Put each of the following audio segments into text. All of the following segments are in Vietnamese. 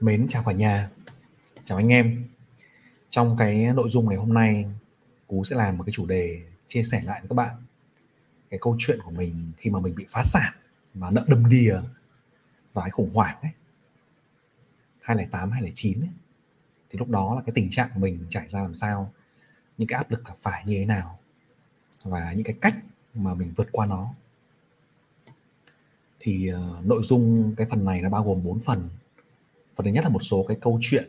Mến chào cả nhà, chào anh em. Trong cái nội dung ngày hôm nay, Cú sẽ làm một cái chủ đề chia sẻ lại với các bạn cái câu chuyện của mình khi mà mình bị phá sản và nợ đâm đìa và cái khủng hoảng ấy, 2008, 2009 ấy. Thì lúc đó là cái tình trạng của mình trải ra làm sao, những cái áp lực gặp phải như thế nào và những cái cách mà mình vượt qua nó. Thì nội dung cái phần này nó bao gồm 4 phần. Phần thứ nhất là một số cái câu chuyện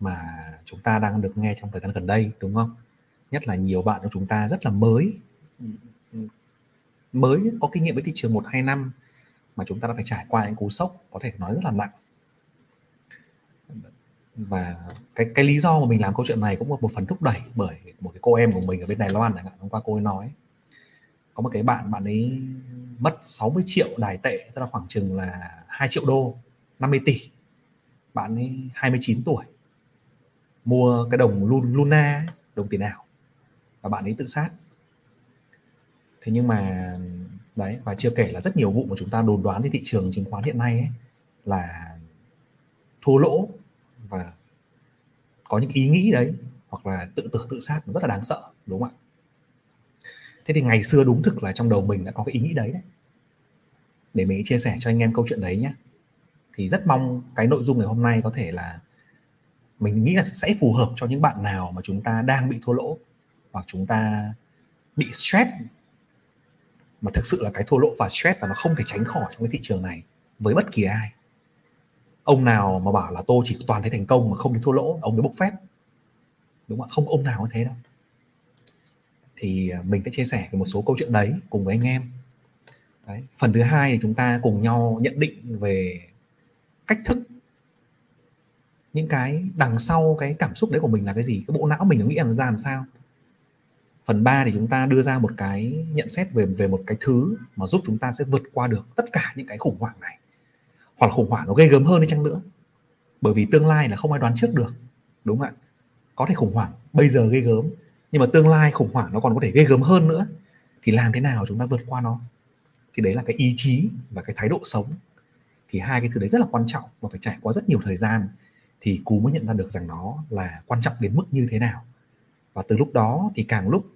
mà chúng ta đang được nghe trong thời gian gần đây, đúng không? Nhất là nhiều bạn của chúng ta rất là mới có kinh nghiệm với thị trường 1-2 năm mà chúng ta đã phải trải qua những cú sốc có thể nói rất là nặng. Và cái lý do mà mình làm câu chuyện này cũng một phần thúc đẩy bởi một cái cô em của mình ở bên Đài Loan này. Hôm qua cô ấy nói có một cái bạn ấy mất 60 triệu Đài tệ, tức là khoảng chừng là 2 triệu đô, 50 tỷ. Bạn ấy 29 tuổi, mua cái đồng Luna, đồng tiền ảo, và bạn ấy tự sát. Thế nhưng mà đấy, và chưa kể là rất nhiều vụ mà chúng ta đồn đoán trên thị trường chứng khoán hiện nay ấy, là thua lỗ và có những ý nghĩ đấy, hoặc là tự tử tự sát rất là đáng sợ, đúng không ạ? Thế thì ngày xưa đúng thực là trong đầu mình đã có cái ý nghĩ đấy. Để mình chia sẻ cho anh em câu chuyện đấy nhé. Thì rất mong cái nội dung ngày hôm nay có thể là mình nghĩ là sẽ phù hợp cho những bạn nào mà chúng ta đang bị thua lỗ, hoặc chúng ta bị stress, mà thực sự là cái thua lỗ và stress là nó không thể tránh khỏi trong cái thị trường này với bất kỳ ai. Ông nào mà bảo là tôi chỉ toàn thấy thành công mà không thấy thua lỗ, ông ấy bốc phét, đúng không? Không ông nào như thế đâu. Thì mình sẽ chia sẻ về một số câu chuyện đấy cùng với anh em. Đấy. Phần thứ hai thì chúng ta cùng nhau nhận định về cách thức, những cái đằng sau cái cảm xúc đấy của mình là cái gì, cái bộ não mình nó nghĩ làm sao. Phần 3 thì chúng ta đưa ra một cái nhận xét về một cái thứ mà giúp chúng ta sẽ vượt qua được tất cả những cái khủng hoảng này, hoặc là khủng hoảng nó ghê gớm hơn đi chăng nữa, bởi vì tương lai là không ai đoán trước được, đúng không ạ? Có thể khủng hoảng bây giờ ghê gớm, nhưng mà tương lai khủng hoảng nó còn có thể ghê gớm hơn nữa, thì làm thế nào chúng ta vượt qua nó? Thì đấy là cái ý chí và cái thái độ sống. Thì hai cái thứ đấy rất là quan trọng và phải trải qua rất nhiều thời gian thì Cú mới nhận ra được rằng nó là quan trọng đến mức như thế nào. Và từ lúc đó thì càng lúc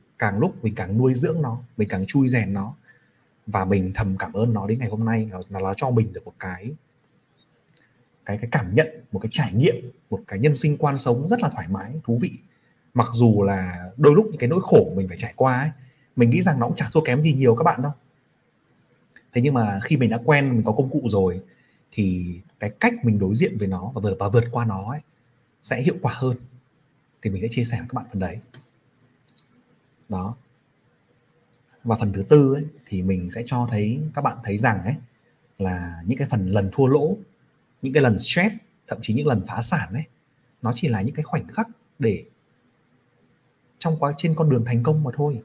mình càng nuôi dưỡng nó, mình càng chui rèn nó, và mình thầm cảm ơn nó đến ngày hôm nay, là nó cho mình được một cái cảm nhận, một cái trải nghiệm, một cái nhân sinh quan sống rất là thoải mái, thú vị. Mặc dù là đôi lúc những cái nỗi khổ mình phải trải qua ấy, mình nghĩ rằng nó cũng chẳng thua kém gì nhiều các bạn đâu. Thế nhưng mà khi mình đã quen, mình có công cụ rồi, thì cái cách mình đối diện với nó và vượt qua nó ấy, sẽ hiệu quả hơn. Thì mình sẽ chia sẻ với các bạn phần đấy. Đó. Và phần thứ tư ấy, thì mình sẽ cho thấy các bạn thấy rằng ấy, là những cái phần lần thua lỗ, những cái lần stress, thậm chí những lần phá sản ấy, nó chỉ là những cái khoảnh khắc để trên con đường thành công mà thôi.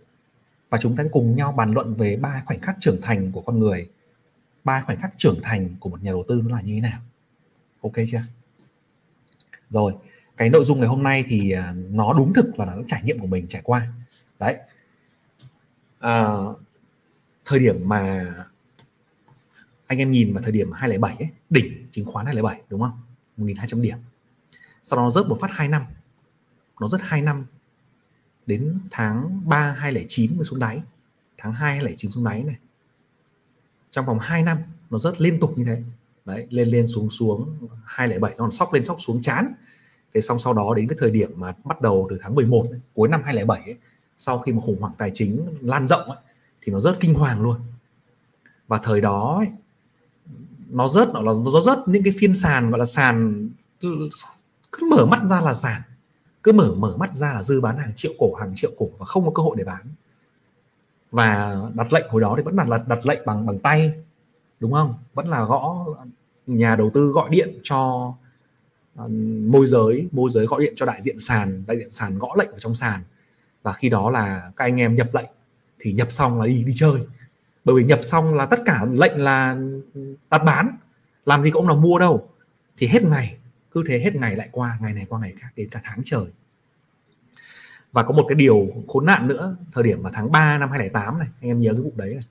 Và chúng ta cùng nhau bàn luận về 3 khoảnh khắc trưởng thành của con người, 3 khoảnh khắc trưởng thành của một nhà đầu tư nó là như thế nào. Ok chưa? Rồi, cái nội dung ngày hôm nay thì nó đúng thực là nó trải nghiệm của mình trải qua. Đấy. Thời điểm mà anh em nhìn vào thời điểm 2007 ấy, đỉnh chứng khoán 2007, đúng không? 1.200 điểm. Sau đó nó rớt một phát 2 năm. Nó rớt 2 năm. Đến tháng 3 2009 mới xuống đáy. Tháng 2 2009 xuống đáy này. Trong vòng 2 năm nó rớt liên tục như thế. Đấy, lên xuống 2007 nó còn sóc lên sóc xuống chán. Thế xong sau đó đến cái thời điểm mà bắt đầu từ tháng 11 cuối năm 2007 ấy, sau khi mà khủng hoảng tài chính lan rộng ấy, thì nó rớt kinh hoàng luôn. Và thời đó ấy, nó rớt những cái phiên sàn gọi là sàn cứ mở mắt ra là sàn, cứ mở mắt ra là dư bán hàng triệu cổ và không có cơ hội để bán. Và đặt lệnh hồi đó thì vẫn là đặt lệnh bằng tay, đúng không? Vẫn là gõ, nhà đầu tư gọi điện cho môi giới gọi điện cho đại diện sàn gõ lệnh vào trong sàn. Và khi đó là các anh em nhập lệnh thì nhập xong là đi chơi, bởi vì nhập xong là tất cả lệnh là tạt bán, làm gì có ông nào mua đâu. Thì hết ngày, cứ thế hết ngày lại qua, ngày này qua ngày khác, đến cả tháng trời. Và có một cái điều khốn nạn nữa, thời điểm mà tháng 3 năm 2008 này, anh em nhớ cái vụ đấy này.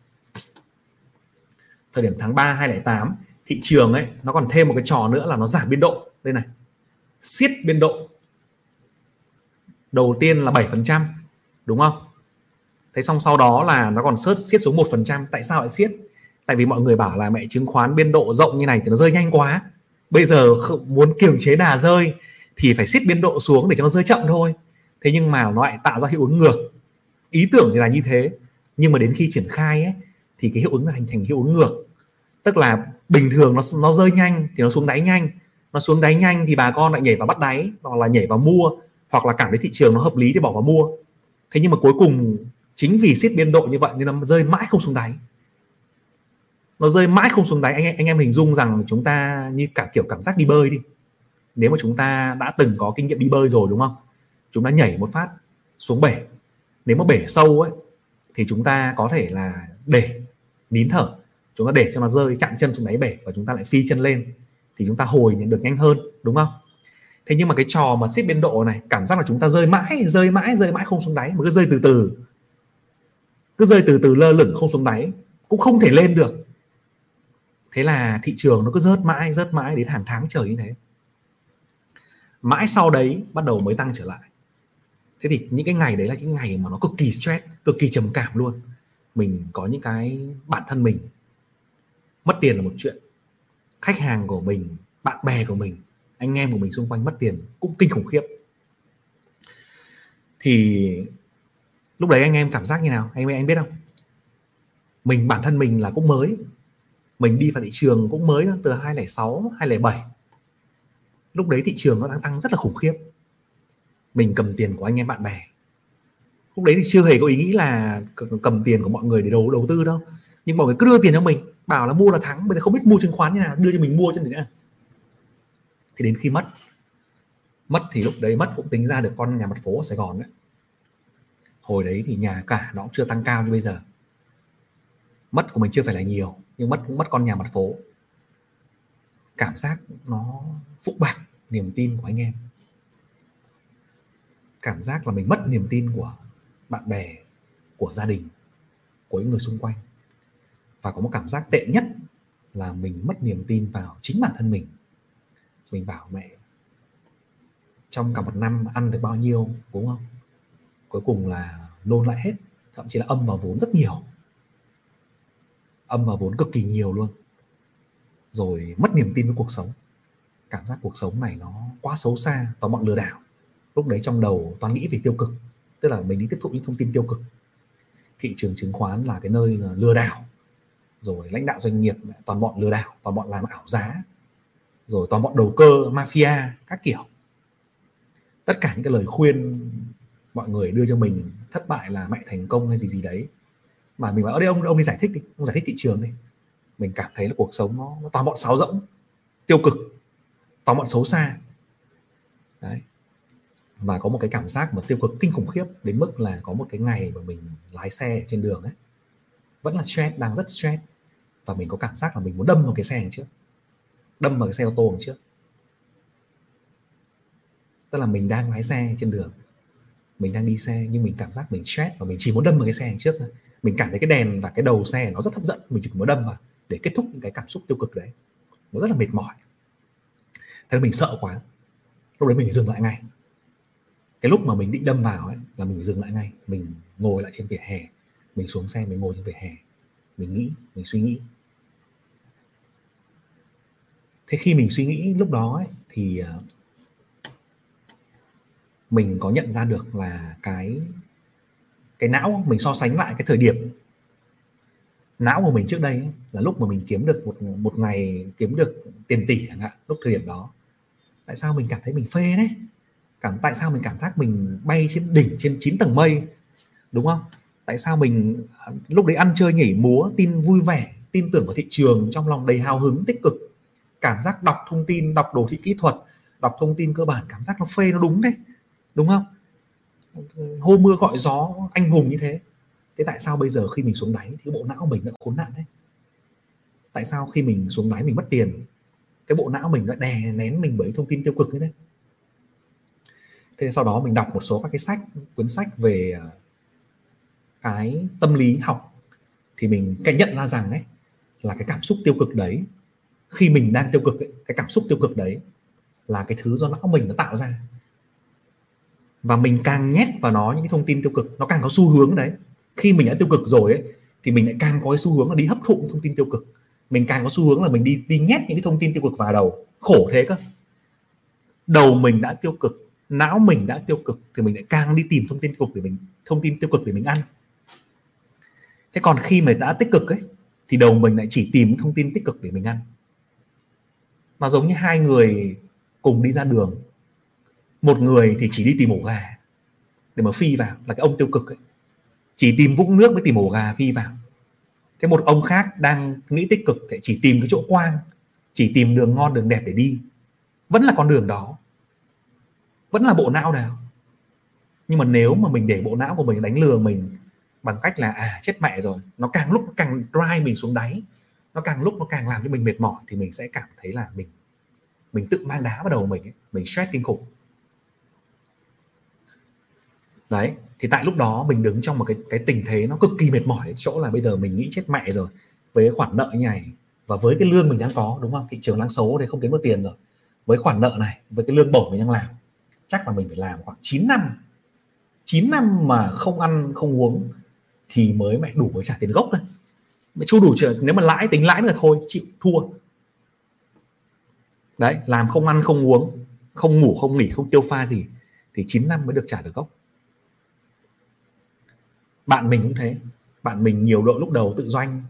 thời điểm tháng 3 2008 thị trường ấy nó còn thêm một cái trò nữa là nó giảm biên độ. Đây này, siết biên độ. Đầu tiên là 7%, đúng không? Thế xong sau đó là nó còn siết xuống 1%. Tại sao lại siết? Tại vì mọi người bảo là mẹ chứng khoán biên độ rộng như này thì nó rơi nhanh quá. Bây giờ muốn kiềm chế đà rơi thì phải siết biên độ xuống để cho nó rơi chậm thôi. Thế nhưng mà nó lại tạo ra hiệu ứng ngược. Ý tưởng thì là như thế, nhưng mà đến khi triển khai ấy, thì cái hiệu ứng là hình thành hiệu ứng ngược. Tức là bình thường nó rơi nhanh thì nó xuống đáy nhanh. Nó xuống đáy nhanh thì bà con lại nhảy vào bắt đáy, hoặc là nhảy vào mua, hoặc là cảm thấy thị trường nó hợp lý thì bỏ vào mua. Thế nhưng mà cuối cùng chính vì siết biên độ như vậy nên nó rơi mãi không xuống đáy. Nó rơi mãi không xuống đáy. Anh em hình dung rằng chúng ta như cả kiểu cảm giác đi bơi đi. Nếu mà chúng ta đã từng có kinh nghiệm đi bơi rồi, đúng không? Chúng ta nhảy một phát xuống bể. Nếu mà bể sâu ấy thì chúng ta có thể là để nín thở, chúng ta để cho nó rơi chạm chân xuống đáy bể và chúng ta lại phi chân lên thì chúng ta hồi được nhanh hơn, đúng không? Thế nhưng mà cái trò mà siết biên độ này, cảm giác là chúng ta rơi mãi không xuống đáy, mà cứ rơi từ từ, lơ lửng không xuống đáy, cũng không thể lên được. Thế là thị trường nó cứ rớt mãi đến hàng tháng trời như thế. Mãi sau đấy bắt đầu mới tăng trở lại. Thế thì những cái ngày đấy là những ngày mà nó cực kỳ stress, cực kỳ trầm cảm luôn. Mình có những cái bản thân mình mất tiền là một chuyện, khách hàng của mình, bạn bè của mình, anh em của mình xung quanh mất tiền cũng kinh khủng khiếp. Thì lúc đấy anh em cảm giác như nào? Anh biết không? Mình, bản thân mình là cũng mới, mình đi vào thị trường cũng mới từ 2006, 2007. Lúc đấy thị trường nó đang tăng rất là khủng khiếp. Mình cầm tiền của anh em bạn bè. Lúc đấy thì chưa hề có ý nghĩ là cầm tiền của mọi người để đầu tư đâu. Nhưng mọi người cứ đưa tiền cho mình, bảo là mua là thắng. Bây giờ không biết mua chứng khoán như nào, đưa cho mình mua chứ gì nữa. Thì đến khi mất thì lúc đấy mất cũng tính ra được con nhà mặt phố ở Sài Gòn đấy. Hồi đấy thì nhà cả nó cũng chưa tăng cao như bây giờ. Mất của mình chưa phải là nhiều, nhưng cũng mất con nhà mặt phố. Cảm giác nó phụ bạc niềm tin của anh em. Cảm giác là mình mất niềm tin của bạn bè, của gia đình, của những người xung quanh. Và có một cảm giác tệ nhất là mình mất niềm tin vào chính bản thân mình. Mình bảo mẹ, trong cả một năm ăn được bao nhiêu, đúng không? Cuối cùng là nôn lại hết. Thậm chí là âm vào vốn rất nhiều, âm vào vốn cực kỳ nhiều luôn. Rồi mất niềm tin với cuộc sống. Cảm giác cuộc sống này nó quá xấu xa, toàn bọn lừa đảo. Lúc đấy trong đầu toàn nghĩ về tiêu cực. Tức là mình đi tiếp thụ những thông tin tiêu cực. Thị trường chứng khoán là cái nơi lừa đảo. Rồi lãnh đạo doanh nghiệp toàn bọn lừa đảo, toàn bọn làm ảo giá. Rồi toàn bọn đầu cơ, mafia, các kiểu. Tất cả những cái lời khuyên mọi người đưa cho mình, thất bại là mẹ thành công hay gì đấy. Mà mình bảo, ở đây ông đi giải thích đi, ông giải thích thị trường đi. Mình cảm thấy là cuộc sống nó toàn bọn sáo rỗng, tiêu cực, toàn bọn xấu xa. Đấy. Và có một cái cảm giác mà tiêu cực kinh khủng khiếp đến mức là có một cái ngày mà mình lái xe trên đường ấy, vẫn là stress, đang rất stress, và mình có cảm giác là mình muốn đâm vào cái xe trước, đâm vào cái xe ô tô trước. Tức là mình đang lái xe trên đường, mình đang đi xe, nhưng mình cảm giác mình stress và mình chỉ muốn đâm vào cái xe trước thôi. Mình cảm thấy cái đèn và cái đầu xe nó rất hấp dẫn, mình chỉ muốn đâm vào để kết thúc những cái cảm xúc tiêu cực đấy. Nó rất là mệt mỏi. Thế là mình sợ quá. Lúc đấy mình dừng lại ngay. Cái lúc mà mình định đâm vào ấy là mình dừng lại ngay. Mình ngồi lại trên vỉa hè. Mình xuống xe, mình ngồi trên vỉa hè. Mình nghĩ, mình suy nghĩ. Thế khi mình suy nghĩ lúc đó ấy, thì mình có nhận ra được là cái não mình so sánh lại cái thời điểm. Não của mình trước đây ấy, là lúc mà mình kiếm được một ngày kiếm được tiền tỷ chẳng hạn, lúc thời điểm đó. Tại sao mình cảm thấy mình phê đấy? Tại sao mình cảm giác mình bay trên đỉnh, trên 9 tầng mây, đúng không? Tại sao mình lúc đấy ăn chơi nhảy múa, tin vui vẻ, tin tưởng vào thị trường, trong lòng đầy hào hứng, tích cực. Cảm giác đọc thông tin, đọc đồ thị kỹ thuật, đọc thông tin cơ bản, cảm giác nó phê, nó đúng đấy, đúng không? Hô mưa gọi gió, anh hùng như thế. Thế tại sao bây giờ khi mình xuống đáy thì bộ não mình lại khốn nạn đấy? Tại sao khi mình xuống đáy mình mất tiền, cái bộ não mình lại đè nén mình bởi thông tin tiêu cực như thế? Thế sau đó mình đọc một số các cái sách, cuốn sách về cái tâm lý học, thì mình nhận ra rằng ấy, là cái cảm xúc tiêu cực đấy, khi mình đang tiêu cực ấy, cái cảm xúc tiêu cực đấy là cái thứ do não mình nó tạo ra. Và mình càng nhét vào nó những cái thông tin tiêu cực, nó càng có xu hướng đấy. Khi mình đã tiêu cực rồi ấy, thì mình lại càng có cái xu hướng là đi hấp thụ thông tin tiêu cực. Mình càng có xu hướng là mình đi nhét những cái thông tin tiêu cực vào đầu. Khổ thế cơ. Đầu mình đã tiêu cực, não mình đã tiêu cực, thì mình lại càng đi tìm thông tin tiêu cực để mình ăn. Thế còn khi mà đã tích cực ấy, thì đầu mình lại chỉ tìm thông tin tích cực để mình ăn. Mà giống như hai người cùng đi ra đường, một người thì chỉ đi tìm ổ gà để mà phi vào, là cái ông tiêu cực ấy, chỉ tìm vũng nước với tìm ổ gà phi vào. Thế một ông khác đang nghĩ tích cực thì chỉ tìm cái chỗ quang, chỉ tìm đường ngon đường đẹp để đi. Vẫn là con đường đó, vẫn là bộ não nào. Nhưng mà nếu mà mình để bộ não của mình đánh lừa mình bằng cách là chết mẹ rồi, nó càng lúc nó càng drive mình xuống đáy, nó càng lúc nó càng làm cho mình mệt mỏi, thì mình sẽ cảm thấy là mình tự mang đá vào đầu mình ấy, mình stress kinh khủng. Đấy, thì tại lúc đó mình đứng trong một cái tình thế nó cực kỳ mệt mỏi, chỗ là bây giờ mình nghĩ chết mẹ rồi, với cái khoản nợ như này và với cái lương mình đang có, đúng không? Thị trường đang xấu thì không kiếm được tiền rồi. Với khoản nợ này, với cái lương bổng mình đang làm, chắc là mình phải làm khoảng 9 năm mà không ăn không uống thì mới mẹ đủ mới trả tiền gốc đấy. Mẹ chưa đủ trả, nếu mà lãi tính lãi nữa thôi chịu thua. Đấy, làm không ăn không uống, không ngủ không nghỉ, không tiêu pha gì thì 9 năm mới được trả được gốc. Bạn mình cũng thế, bạn mình nhiều độ lúc đầu tự doanh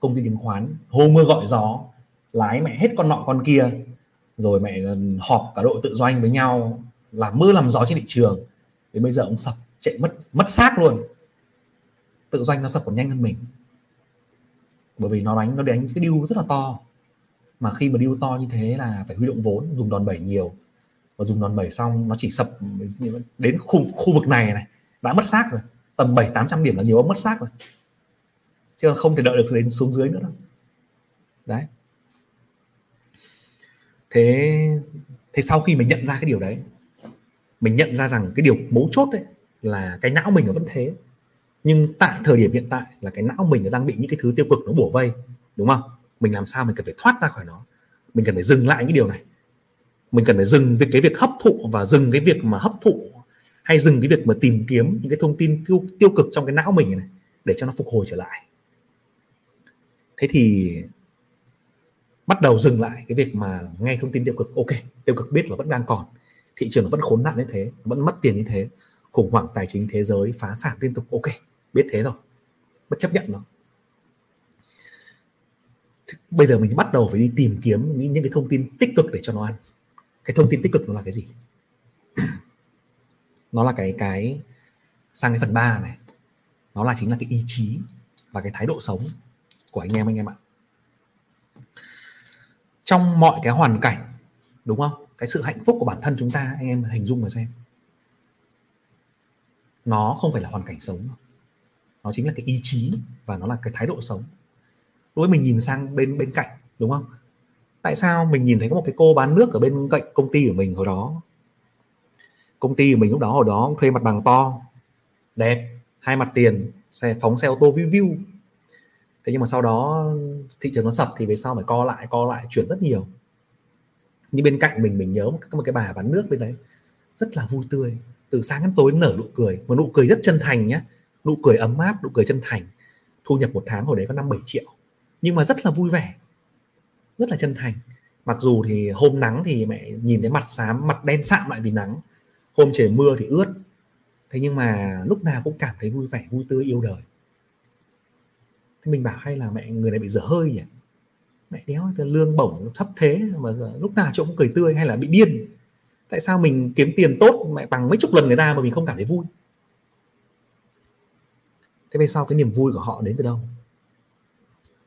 công ty chứng khoán, hô mưa gọi gió, lái mẹ hết con nọ con kia, rồi mẹ họp cả đội tự doanh với nhau làm mưa làm gió trên thị trường, đến bây giờ ông sập chạy mất xác luôn. Tự doanh nó sập còn nhanh hơn mình, bởi vì nó đánh cái deal rất là to. Mà khi mà deal to như thế là phải huy động vốn, dùng đòn bẩy nhiều, và dùng đòn bẩy xong nó chỉ sập đến khu vực này đã mất xác rồi, tầm 700-800 điểm là nhiều ông mất xác rồi, chứ không thể đợi được đến xuống dưới nữa đâu. Đấy, thế sau khi mình nhận ra cái điều đấy, mình nhận ra rằng cái điều mấu chốt đấy là cái não mình nó vẫn thế, nhưng tại thời điểm hiện tại là cái não mình nó đang bị những cái thứ tiêu cực nó bủa vây, đúng không? Mình làm sao mình cần phải thoát ra khỏi nó, mình cần phải dừng lại những điều này, mình cần phải dừng cái việc hấp thụ, và dừng cái việc mà hấp thụ hay dừng cái việc mà tìm kiếm những cái thông tin tiêu cực trong cái não mình này, để cho nó phục hồi trở lại. Thế thì bắt đầu dừng lại cái việc mà nghe thông tin tiêu cực. Ok, tiêu cực biết là vẫn đang còn, thị trường vẫn khốn nạn như thế, vẫn mất tiền như thế, khủng hoảng tài chính thế giới, phá sản liên tục. Ok, biết thế rồi, bất chấp nhận nó. Bây giờ mình bắt đầu phải đi tìm kiếm những cái thông tin tích cực để cho nó ăn. Cái thông tin tích cực nó là cái gì? Nó là cái sang cái phần 3 này, nó là chính là cái ý chí và cái thái độ sống của anh em ạ. Trong mọi cái hoàn cảnh, đúng không? Cái sự hạnh phúc của bản thân chúng ta, anh em hình dung mà xem, nó không phải là hoàn cảnh sống, nó chính là cái ý chí và nó là cái thái độ sống. Đối với mình nhìn sang bên cạnh, đúng không? Tại sao mình nhìn thấy có một cái cô bán nước ở bên cạnh công ty của mình hồi đó? Công ty của mình hồi đó thuê mặt bằng to, đẹp, 2 mặt tiền, phóng xe ô tô view. Thế nhưng mà sau đó thị trường nó sập thì về sau phải co lại chuyển rất nhiều. Nhưng bên cạnh mình nhớ một cái bà bán nước bên đấy rất là vui tươi, từ sáng đến tối nở nụ cười, một nụ cười rất chân thành nhé, nụ cười ấm áp, nụ cười chân thành. Thu nhập một tháng hồi đấy có 5-7 triệu, nhưng mà rất là vui vẻ, rất là chân thành. Mặc dù thì hôm nắng thì mẹ nhìn thấy mặt xám, mặt đen sạm lại vì nắng, hôm trời mưa thì ướt, thế nhưng mà lúc nào cũng cảm thấy vui vẻ, vui tươi, yêu đời. Thế mình bảo hay là mẹ người này bị dở hơi nhỉ, mẹ đéo lương bổng thấp thế mà lúc nào chỗ cũng cười tươi, hay là bị điên? Tại sao mình kiếm tiền tốt mẹ bằng mấy chục lần người ta mà mình không cảm thấy vui? Thế về sau cái niềm vui của họ đến từ đâu?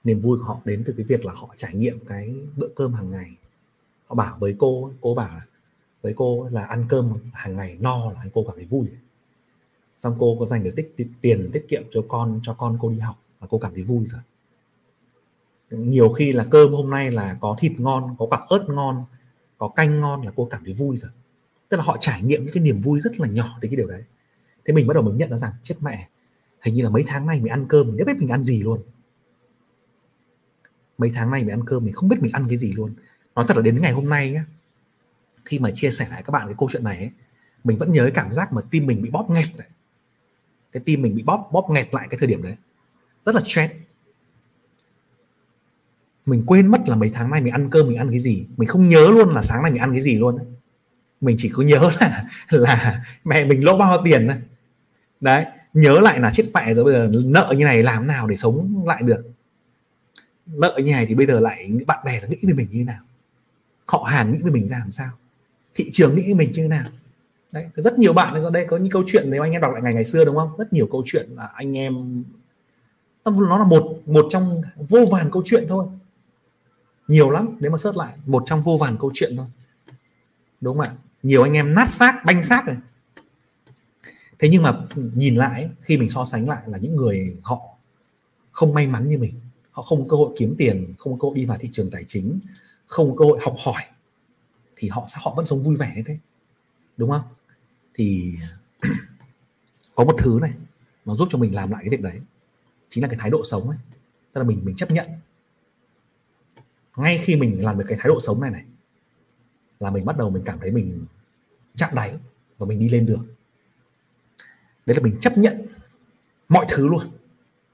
Niềm vui của họ đến từ cái việc là họ trải nghiệm cái bữa cơm hàng ngày. Họ bảo với cô bảo là với cô là ăn cơm hàng ngày no là cô cảm thấy vui. Xong cô có dành được tiền tiết kiệm cho con cô đi học là cô cảm thấy vui rồi. Nhiều khi là cơm hôm nay là có thịt ngon, có quả ớt ngon, có canh ngon là cô cảm thấy vui rồi. Tức là họ trải nghiệm những cái niềm vui rất là nhỏ từ cái điều đấy. Thế mình bắt đầu mình nhận ra rằng chết mẹ, hình như là mấy tháng nay mình ăn cơm mình biết mình ăn gì luôn. mấy tháng nay mình ăn cơm mình không biết mình ăn cái gì luôn. Nói thật là đến ngày hôm nay nhá, khi mà chia sẻ lại các bạn cái câu chuyện này ấy, mình vẫn nhớ cái cảm giác mà tim mình bị bóp nghẹt này. Cái tim mình bị bóp nghẹt lại cái thời điểm đấy, rất là stress. Mình quên mất là mấy tháng nay mình ăn cơm mình ăn cái gì, mình không nhớ luôn là sáng nay mình ăn cái gì luôn. Mình chỉ có nhớ là mẹ mình lỗ bao tiền này. Đấy, nhớ lại là chết mẹ rồi, bây giờ nợ như này làm nào để sống lại được. Nợ như này thì bây giờ lại bạn bè nó nghĩ về mình như thế nào, họ hàng nghĩ về mình ra làm sao, thị trường nghĩ về mình như thế nào. Đấy, rất nhiều bạn ở đây có những câu chuyện, nếu anh em đọc lại ngày xưa đúng không, rất nhiều câu chuyện là anh em, nó là một trong vô vàn câu chuyện thôi, nhiều lắm, nếu mà search lại một trong vô vàn câu chuyện thôi, đúng không ạ? Nhiều anh em nát xác, banh xác rồi. Thế nhưng mà nhìn lại, khi mình so sánh lại là những người họ không may mắn như mình, họ không có cơ hội kiếm tiền, không có cơ hội đi vào thị trường tài chính, không có cơ hội học hỏi, thì họ vẫn sống vui vẻ như thế, đúng không? Thì có một thứ này nó giúp cho mình làm lại cái việc đấy, chính là cái thái độ sống ấy. Tức là mình chấp nhận. Ngay khi mình làm được cái thái độ sống này là mình bắt đầu mình cảm thấy mình chạm đáy và mình đi lên được. Đấy là mình chấp nhận mọi thứ luôn,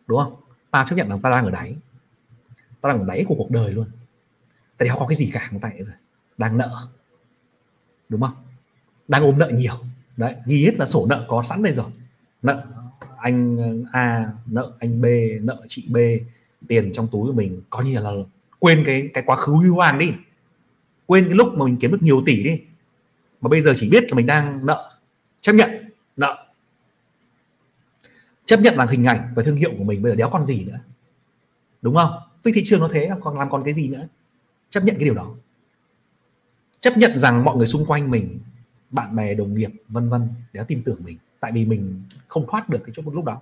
đúng không? Ta chấp nhận là ta đang ở đáy, ta đang ở đáy của cuộc đời luôn, tại vì không có cái gì cả, tại rồi đang nợ, đúng không? Đang ôm nợ nhiều đấy, ghi hết là sổ nợ có sẵn đây rồi, nợ anh A, nợ anh B, nợ chị B, tiền trong túi của mình có như là quên cái quá khứ huy hoàng đi, quên cái lúc mà mình kiếm được nhiều tỷ đi, mà bây giờ chỉ biết là mình đang nợ. Chấp nhận nợ, chấp nhận là hình ảnh và thương hiệu của mình bây giờ đéo còn gì nữa, đúng không? Với thị trường nó thế, còn làm còn cái gì nữa. Chấp nhận cái điều đó, chấp nhận rằng mọi người xung quanh mình, bạn bè, đồng nghiệp, vân vân, đéo tin tưởng mình, tại vì mình không thoát được cái chỗ lúc đó,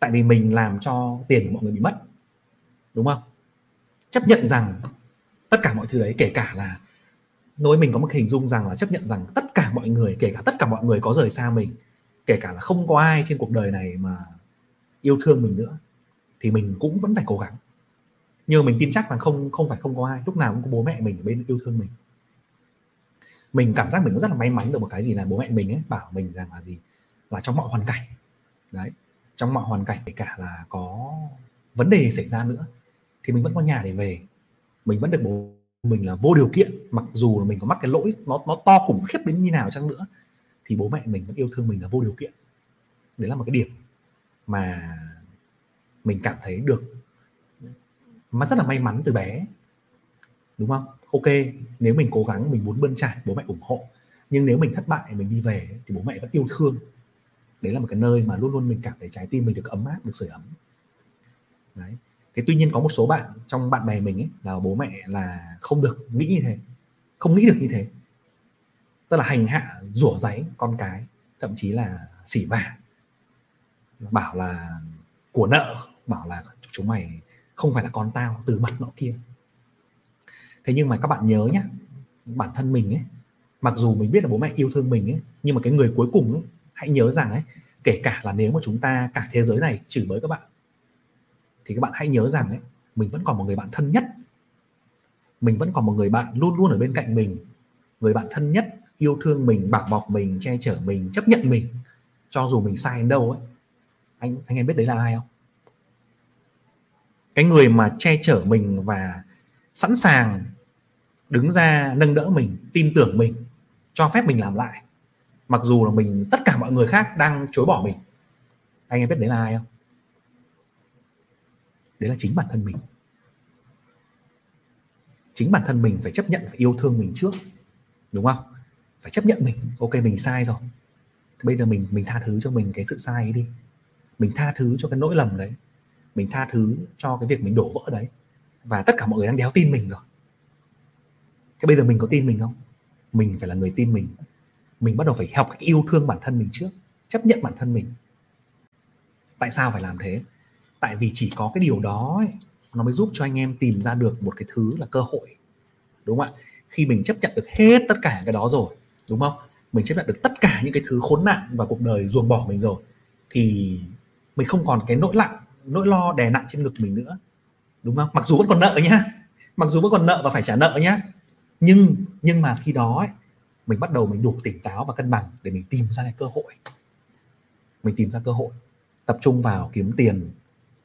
tại vì mình làm cho tiền của mọi người bị mất, đúng không? Chấp nhận rằng tất cả mọi thứ đấy, kể cả là nói mình có một hình dung rằng là chấp nhận rằng tất cả mọi người, kể cả tất cả mọi người có rời xa mình, kể cả là không có ai trên cuộc đời này mà yêu thương mình nữa, thì mình cũng vẫn phải cố gắng. Nhưng mình tin chắc là không phải không có ai, lúc nào cũng có bố mẹ mình ở bên yêu thương mình. Mình cảm giác mình cũng rất là may mắn được một cái gì là bố mẹ mình ấy bảo mình rằng là gì, là trong mọi hoàn cảnh đấy, trong mọi hoàn cảnh, kể cả là có vấn đề xảy ra nữa thì mình vẫn có nhà để về, mình vẫn được bố mình là vô điều kiện, mặc dù là mình có mắc cái lỗi nó to khủng khiếp đến như nào chăng nữa thì bố mẹ mình vẫn yêu thương mình là vô điều kiện. Đấy là một cái điểm mà mình cảm thấy được mà rất là may mắn từ bé, đúng không? Ok, nếu mình cố gắng, mình muốn bươn trải, bố mẹ ủng hộ. Nhưng nếu mình thất bại, mình đi về thì bố mẹ vẫn yêu thương. Đấy là một cái nơi mà luôn luôn mình cảm thấy trái tim mình được ấm áp, được sưởi ấm. Đấy. Thế tuy nhiên có một số bạn trong bạn bè mình ấy, là bố mẹ là không được nghĩ như thế, không nghĩ được như thế, tức là hành hạ, rủa ráy con cái, thậm chí là xỉ vả, bảo là của nợ, bảo là chúng mày không phải là con tao, từ mặt nọ kia. Thế nhưng mà các bạn nhớ nhé, bản thân mình ấy, mặc dù mình biết là bố mẹ yêu thương mình ấy, nhưng mà cái người cuối cùng ấy, hãy nhớ rằng ấy, kể cả là nếu mà chúng ta cả thế giới này chửi bới các bạn, thì các bạn hãy nhớ rằng ấy, mình vẫn còn một người bạn thân nhất, mình vẫn còn một người bạn luôn luôn ở bên cạnh mình, người bạn thân nhất yêu thương mình, bảo bọc mình, che chở mình, chấp nhận mình, cho dù mình sai đến đâu ấy. Anh em biết đấy là ai không? Cái người mà che chở mình và sẵn sàng đứng ra nâng đỡ mình, tin tưởng mình, cho phép mình làm lại, mặc dù là mình tất cả mọi người khác đang chối bỏ mình. Anh em biết đấy là ai không? Đấy là chính bản thân mình. Chính bản thân mình phải chấp nhận, phải yêu thương mình trước, đúng không? Phải chấp nhận mình, ok mình sai rồi, bây giờ mình tha thứ cho mình cái sự sai ấy đi, mình tha thứ cho cái lỗi lầm đấy, mình tha thứ cho cái việc mình đổ vỡ đấy. Và tất cả mọi người đang đéo tin mình rồi, thế bây giờ mình có tin mình không? Mình phải là người tin mình. Mình bắt đầu phải học cách yêu thương bản thân mình trước, chấp nhận bản thân mình. Tại sao phải làm thế? Tại vì chỉ có cái điều đó ấy, nó mới giúp cho anh em tìm ra được một cái thứ là cơ hội, đúng không ạ? Khi mình chấp nhận được hết tất cả cái đó rồi, đúng không? Mình chấp nhận được tất cả những cái thứ khốn nạn và cuộc đời ruồng bỏ mình rồi, thì mình không còn cái nỗi lo đè nặng trên ngực mình nữa, đúng không? Mặc dù vẫn còn nợ nhá, mặc dù vẫn còn nợ và phải trả nợ nhá, nhưng mà khi đó ấy, mình bắt đầu mình đủ tỉnh táo và cân bằng để mình tìm ra cái cơ hội, mình tìm ra cơ hội tập trung vào kiếm tiền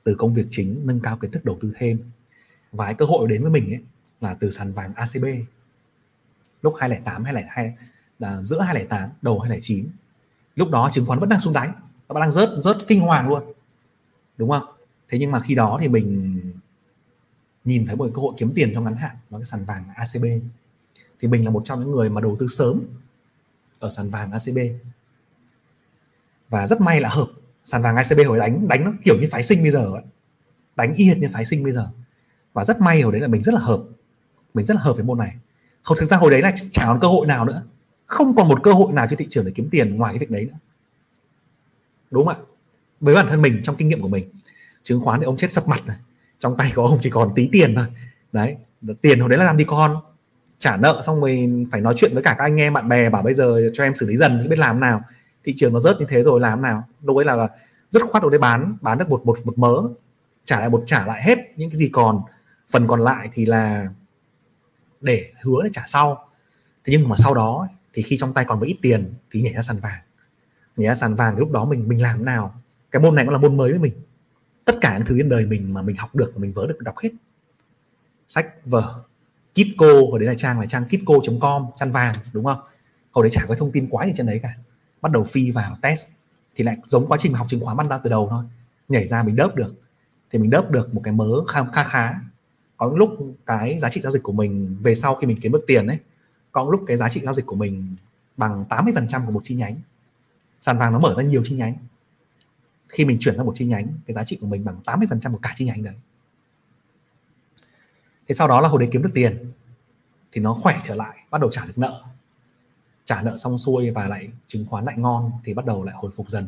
từ công việc chính, nâng cao kiến thức đầu tư thêm. Và cái cơ hội đến với mình ấy là từ sàn vàng ACB lúc 2008 2002, là giữa 2008 đầu 2009. Lúc đó chứng khoán vẫn đang xuống đáy, nó vẫn đang rớt kinh hoàng luôn, đúng không? Thế nhưng mà khi đó thì mình nhìn thấy một cơ hội kiếm tiền trong ngắn hạn, nó cái sàn vàng ACB. Thì mình là một trong những người mà đầu tư sớm ở sàn vàng ACB, và rất may là hợp sàn vàng ACB hồi đánh nó kiểu như phái sinh bây giờ ấy. Đánh y hệt như phái sinh bây giờ. Và rất may hồi đấy là mình rất là hợp, mình rất là hợp với môn này. Không, thực ra hồi đấy là chả còn cơ hội nào nữa, không còn một cơ hội nào trên thị trường để kiếm tiền ngoài cái việc đấy nữa, đúng không ạ? Với bản thân mình, trong kinh nghiệm của mình, chứng khoán thì ông chết sập mặt này, trong tay của ông chỉ còn tí tiền thôi đấy. Tiền hồi đấy là làm đi con, trả nợ xong mình phải nói chuyện với cả các anh em bạn bè bảo bây giờ cho em xử lý dần chứ biết làm nào, thị trường nó rớt như thế rồi làm nào. Lúc ấy là rất khoát đồ đấy, bán được một mớ, trả lại hết những cái gì còn, phần còn lại thì là để hứa để trả sau. Thế nhưng mà sau đó thì khi trong tay còn một ít tiền thì nhảy ra sàn vàng, thì lúc đó mình làm nào? Cái môn này cũng là môn mới với mình, tất cả những thứ trên đời mình mà mình học được, mình vớ được, đọc hết sách vở. Kitco hồi đấy là trang kitco.com, chăn vàng, đúng không? Hồi đấy chả có thông tin quá gì trên đấy cả, bắt đầu phi vào test thì lại giống quá trình mà học chứng khoán, bắt ra từ đầu thôi, nhảy ra mình đớp được. Thì mình đớp được một cái mớ khá. Có lúc cái giá trị giao dịch của mình về sau khi mình kiếm được tiền ấy, có lúc cái giá trị giao dịch của mình bằng 80% của một chi nhánh. Sàn vàng nó mở ra nhiều chi nhánh, khi mình chuyển ra một chi nhánh, cái giá trị của mình bằng 80% của cả chi nhánh đấy. Thế sau đó là hồi đấy kiếm được tiền thì nó khỏe trở lại, bắt đầu trả được nợ, trả nợ xong xuôi và lại chứng khoán lại ngon thì bắt đầu lại hồi phục dần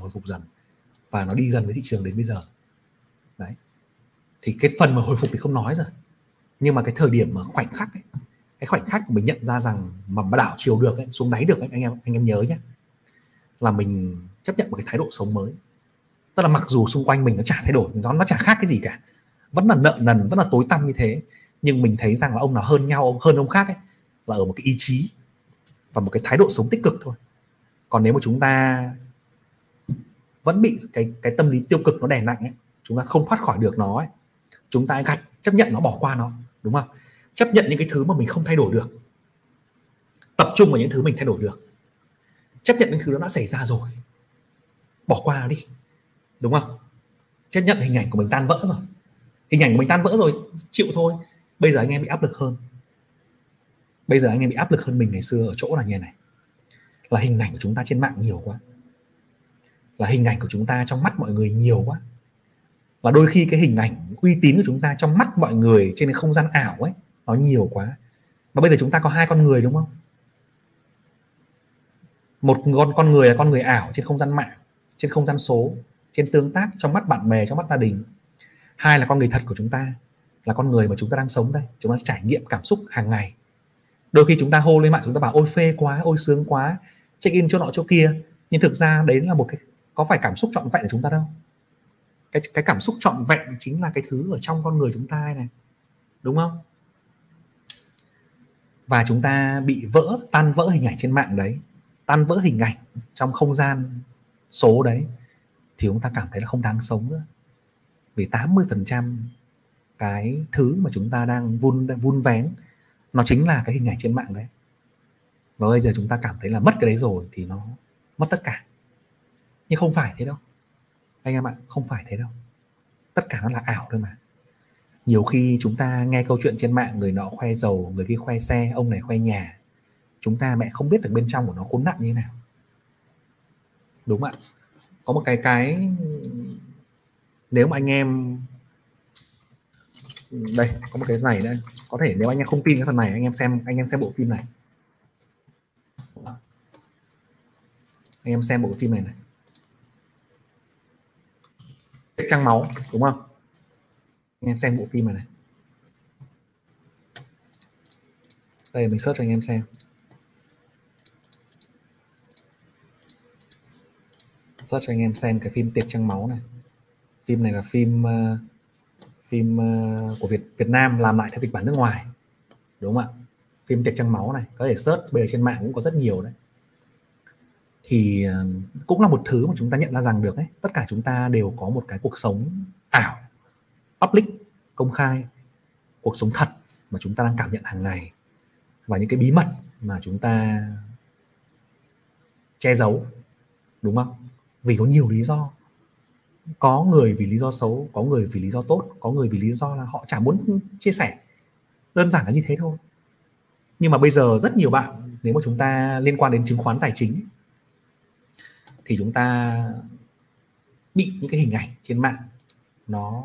và nó đi dần với thị trường đến bây giờ đấy. Thì cái phần mà hồi phục thì không nói rồi, nhưng mà cái thời điểm mà khoảnh khắc ấy, cái khoảnh khắc của mình nhận ra rằng mà đảo chiều được ấy, xuống đáy được ấy, anh em nhớ nhé, là mình chấp nhận một cái thái độ sống mới. Tức là mặc dù xung quanh mình nó chả thay đổi, nó chả khác cái gì cả, vẫn là nợ nần, vẫn là tối tăm như thế, nhưng mình thấy rằng là ông nào hơn nhau, ông hơn ông khác ấy, là ở một cái ý chí và một cái thái độ sống tích cực thôi. Còn nếu mà chúng ta vẫn bị cái tâm lý tiêu cực nó đè nặng ấy, chúng ta không thoát khỏi được nó ấy, chúng ta gạt, chấp nhận nó, bỏ qua nó, đúng không? Chấp nhận những cái thứ mà mình không thay đổi được, tập trung vào những thứ mình thay đổi được, chấp nhận những thứ đó đã xảy ra rồi, bỏ qua nó đi, đúng không? Chấp nhận hình ảnh của mình tan vỡ rồi, chịu thôi. Bây giờ anh em bị áp lực hơn, mình ngày xưa ở chỗ là như này, là hình ảnh của chúng ta trên mạng nhiều quá, là hình ảnh của chúng ta trong mắt mọi người nhiều quá, và đôi khi cái hình ảnh uy tín của chúng ta trong mắt mọi người trên cái không gian ảo ấy nó nhiều quá. Và bây giờ chúng ta có hai con người, đúng không? Một con người là con người ảo trên không gian mạng, trên không gian số, trên tương tác trong mắt bạn bè, trong mắt gia đình. Hai là con người thật của chúng ta, là con người mà chúng ta đang sống đây, chúng ta trải nghiệm cảm xúc hàng ngày. Đôi khi chúng ta hô lên mạng, chúng ta bảo ôi phê quá, ôi sướng quá, check in chỗ nọ chỗ kia, nhưng thực ra đấy là một cái, có phải cảm xúc trọn vẹn của chúng ta đâu. Cái cảm xúc trọn vẹn chính là cái thứ ở trong con người chúng ta này, đúng không? Và chúng ta bị tan vỡ hình ảnh trên mạng đấy, tan vỡ hình ảnh trong không gian số đấy, thì chúng ta cảm thấy là không đáng sống nữa. Vì 80% cái thứ mà chúng ta đang vun vén nó chính là cái hình ảnh trên mạng đấy. Và bây giờ chúng ta cảm thấy là mất cái đấy rồi thì nó mất tất cả. Nhưng không phải thế đâu anh em ạ, không phải thế đâu. Tất cả nó là ảo thôi mà. Nhiều khi chúng ta nghe câu chuyện trên mạng, người nọ khoe giàu, người kia khoe xe, ông này khoe nhà, chúng ta mẹ không biết được bên trong của nó khốn nạn như thế nào, đúng không ạ? Có một cái nếu mà anh em đây có một cái này đây, có thể nếu anh em không tin cái phần này, anh em xem bộ phim này, này Tiệc Trăng Máu, đúng không? Anh em xem bộ phim này đây, mình search cho anh em xem. Search cho anh em xem cái phim Tiệc Trăng Máu này. Phim này là phim phim của Việt Nam làm lại theo kịch bản nước ngoài, đúng không ạ? Phim Tiệc Trăng Máu này có thể search bây giờ trên mạng cũng có rất nhiều đấy. Thì cũng là một thứ mà chúng ta nhận ra rằng được ấy, tất cả chúng ta đều có một cái cuộc sống ảo, public, công khai, cuộc sống thật mà chúng ta đang cảm nhận hàng ngày, và những cái bí mật mà chúng ta che giấu, đúng không? Vì có nhiều lý do. Có người vì lý do xấu, có người vì lý do tốt, có người vì lý do là họ chả muốn chia sẻ. Đơn giản là như thế thôi. Nhưng mà bây giờ rất nhiều bạn, nếu mà chúng ta liên quan đến chứng khoán tài chính thì chúng ta bị những cái hình ảnh trên mạng, nó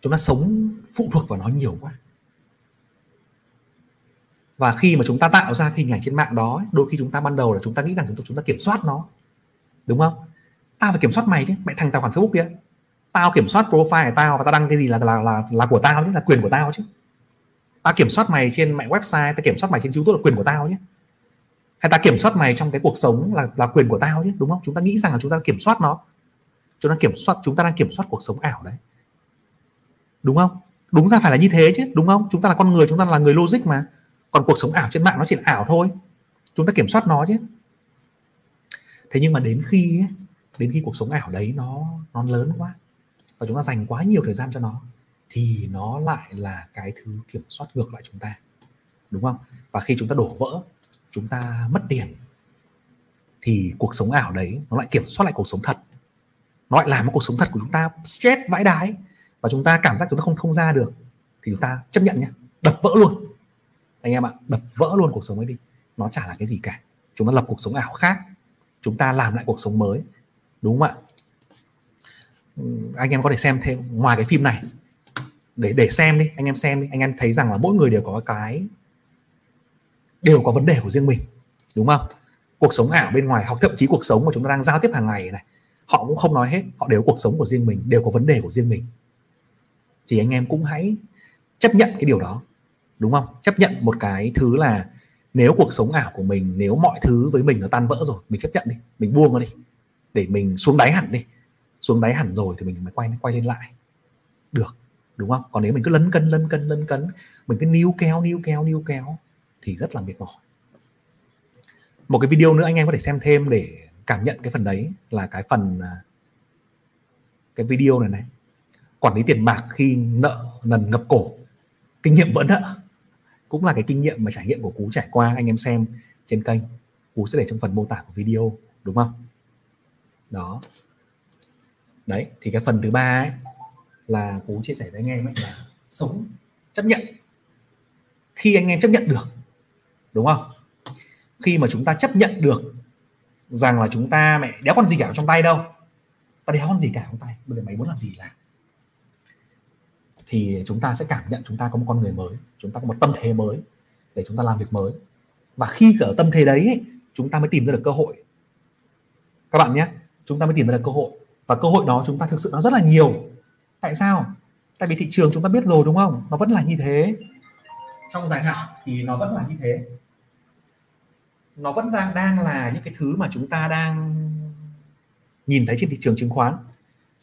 chúng ta sống phụ thuộc vào nó nhiều quá. Và khi mà chúng ta tạo ra cái hình ảnh trên mạng đó, đôi khi chúng ta ban đầu là chúng ta nghĩ rằng chúng ta kiểm soát nó, đúng không? Tao phải kiểm soát mày chứ, mày thằng tài khoản Facebook kia, tao kiểm soát profile của tao và tao đăng cái gì là của tao chứ, là quyền của tao chứ. Tao kiểm soát mày trên mạng website, tao kiểm soát mày trên YouTube là quyền của tao nhé. Hay ta kiểm soát mày trong cái cuộc sống là quyền của tao chứ, đúng không? Chúng ta nghĩ rằng là chúng ta kiểm soát nó. Chúng ta đang kiểm soát cuộc sống ảo đấy, đúng không? Đúng ra phải là như thế chứ, đúng không? Chúng ta là con người, chúng ta là người logic mà. Còn cuộc sống ảo trên mạng nó chỉ là ảo thôi, chúng ta kiểm soát nó chứ. Thế nhưng mà đến khi cuộc sống ảo đấy nó lớn quá và chúng ta dành quá nhiều thời gian cho nó, thì nó lại là cái thứ kiểm soát ngược lại chúng ta, đúng không? Và khi chúng ta đổ vỡ, chúng ta mất tiền, thì cuộc sống ảo đấy nó lại kiểm soát lại cuộc sống thật. Nó lại làm cuộc sống thật của chúng ta stress vãi đái, và chúng ta cảm giác chúng ta không ra được. Thì chúng ta chấp nhận nhé, đập vỡ luôn. Anh em ạ, đập vỡ luôn cuộc sống ấy đi. Nó chả là cái gì cả. Chúng ta lập cuộc sống ảo khác, chúng ta làm lại cuộc sống mới, đúng không ạ? Anh em có thể xem thêm ngoài cái phim này để xem đi, anh em xem đi. Anh em thấy rằng là mỗi người đều có cái, đều có vấn đề của riêng mình, đúng không? Cuộc sống ảo bên ngoài, hoặc thậm chí cuộc sống mà chúng ta đang giao tiếp hàng ngày này, họ cũng không nói hết, họ đều có cuộc sống của riêng mình, đều có vấn đề của riêng mình. Thì anh em cũng hãy chấp nhận cái điều đó, đúng không? Chấp nhận một cái thứ là nếu cuộc sống ảo của mình, nếu mọi thứ với mình nó tan vỡ rồi, mình chấp nhận đi, mình buông nó đi, để mình xuống đáy hẳn đi. Xuống đáy hẳn rồi thì mình mới quay lên lại được, đúng không? Còn nếu mình cứ lấn cấn, mình cứ níu kéo thì rất là mệt mỏi. Một cái video nữa anh em có thể xem thêm để cảm nhận cái phần đấy, là cái phần, cái video này quản lý tiền bạc khi nợ nần ngập cổ, kinh nghiệm vỡ nợ, cũng là cái kinh nghiệm mà trải nghiệm của Cú trải qua. Anh em xem trên kênh, Cú sẽ để trong phần mô tả của video, đúng không? Đó, đấy thì cái phần thứ ba ấy, là Cú chia sẻ với anh em ấy là sống chấp nhận. Khi anh em chấp nhận được, đúng không? Khi mà chúng ta chấp nhận được rằng là chúng ta mẹ đéo con gì cả trong tay đâu, ta đéo con gì cả trong tay, bây giờ mày muốn làm gì làm, thì chúng ta sẽ cảm nhận chúng ta có một con người mới, chúng ta có một tâm thế mới để chúng ta làm việc mới. Và khi ở tâm thế đấy, chúng ta mới tìm ra được cơ hội, các bạn nhé. Chúng ta mới tìm ra được cơ hội, và cơ hội đó chúng ta thực sự nó rất là nhiều. Tại sao? Tại vì thị trường chúng ta biết rồi, đúng không? Nó vẫn là như thế. Trong dài hạn thì nó vẫn là như thế. Nó vẫn đang là những cái thứ mà chúng ta đang nhìn thấy trên thị trường chứng khoán.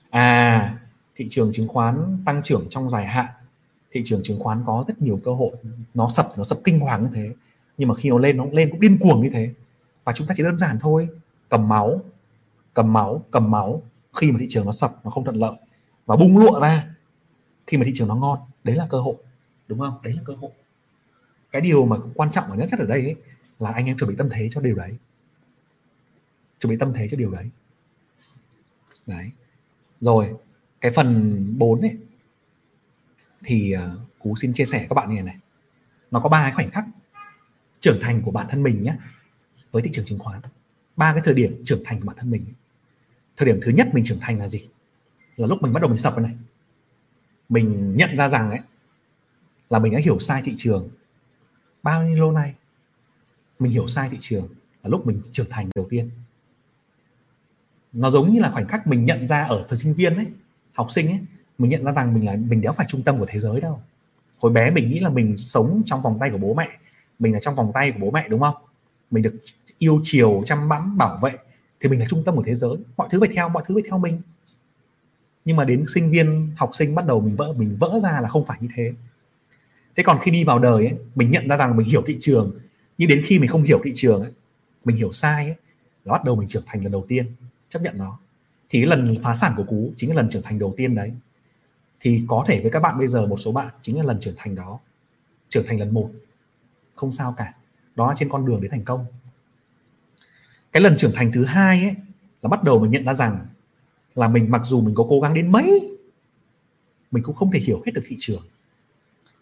À, thị trường chứng khoán tăng trưởng trong dài hạn, thị trường chứng khoán có rất nhiều cơ hội. Nó sập kinh hoàng như thế, nhưng mà khi nó lên cũng điên cuồng như thế. Và chúng ta chỉ đơn giản thôi, cầm máu khi mà thị trường nó sập, nó không thuận lợi, và bung lụa ra khi mà thị trường nó ngon. Đấy là cơ hội, đúng không? Đấy là cơ hội. Cái điều mà quan trọng nhất ở đây ấy, là anh em chuẩn bị tâm thế cho điều đấy. Đấy. Rồi, cái phần 4 ấy thì Cú xin chia sẻ các bạn như này. Nó có 3 cái khoảnh khắc trưởng thành của bản thân mình nhé, với thị trường chứng khoán. 3 cái thời điểm trưởng thành của bản thân mình. Thời điểm thứ nhất mình trưởng thành là gì? Là lúc mình bắt đầu mình sập này. Mình nhận ra rằng ấy, là mình đã hiểu sai thị trường. Bao nhiêu lâu nay mình hiểu sai thị trường, là lúc mình trưởng thành đầu tiên. Nó giống như là khoảnh khắc mình nhận ra ở thời sinh viên ấy, học sinh ấy, mình nhận ra rằng mình đéo phải trung tâm của thế giới đâu. Hồi bé mình nghĩ là mình sống trong vòng tay của bố mẹ, mình là trong vòng tay của bố mẹ, đúng không? Mình được yêu chiều, chăm bẵm, bảo vệ, thì mình là trung tâm của thế giới, mọi thứ phải theo mình. Nhưng mà đến sinh viên, học sinh bắt đầu mình vỡ ra là không phải như thế. Thế còn khi đi vào đời ấy, mình nhận ra rằng mình hiểu thị trường, nhưng đến khi mình không hiểu thị trường ấy, mình hiểu sai ấy, là bắt đầu mình trưởng thành lần đầu tiên, chấp nhận nó. Thì cái lần phá sản của Cú chính là lần trưởng thành đầu tiên đấy. Thì có thể với các bạn bây giờ, một số bạn chính là lần trưởng thành đó, trưởng thành lần một, không sao cả. Đó là trên con đường đến thành công. Cái lần trưởng thành thứ hai ấy, là bắt đầu mình nhận ra rằng là mình, mặc dù mình có cố gắng đến mấy, mình cũng không thể hiểu hết được thị trường.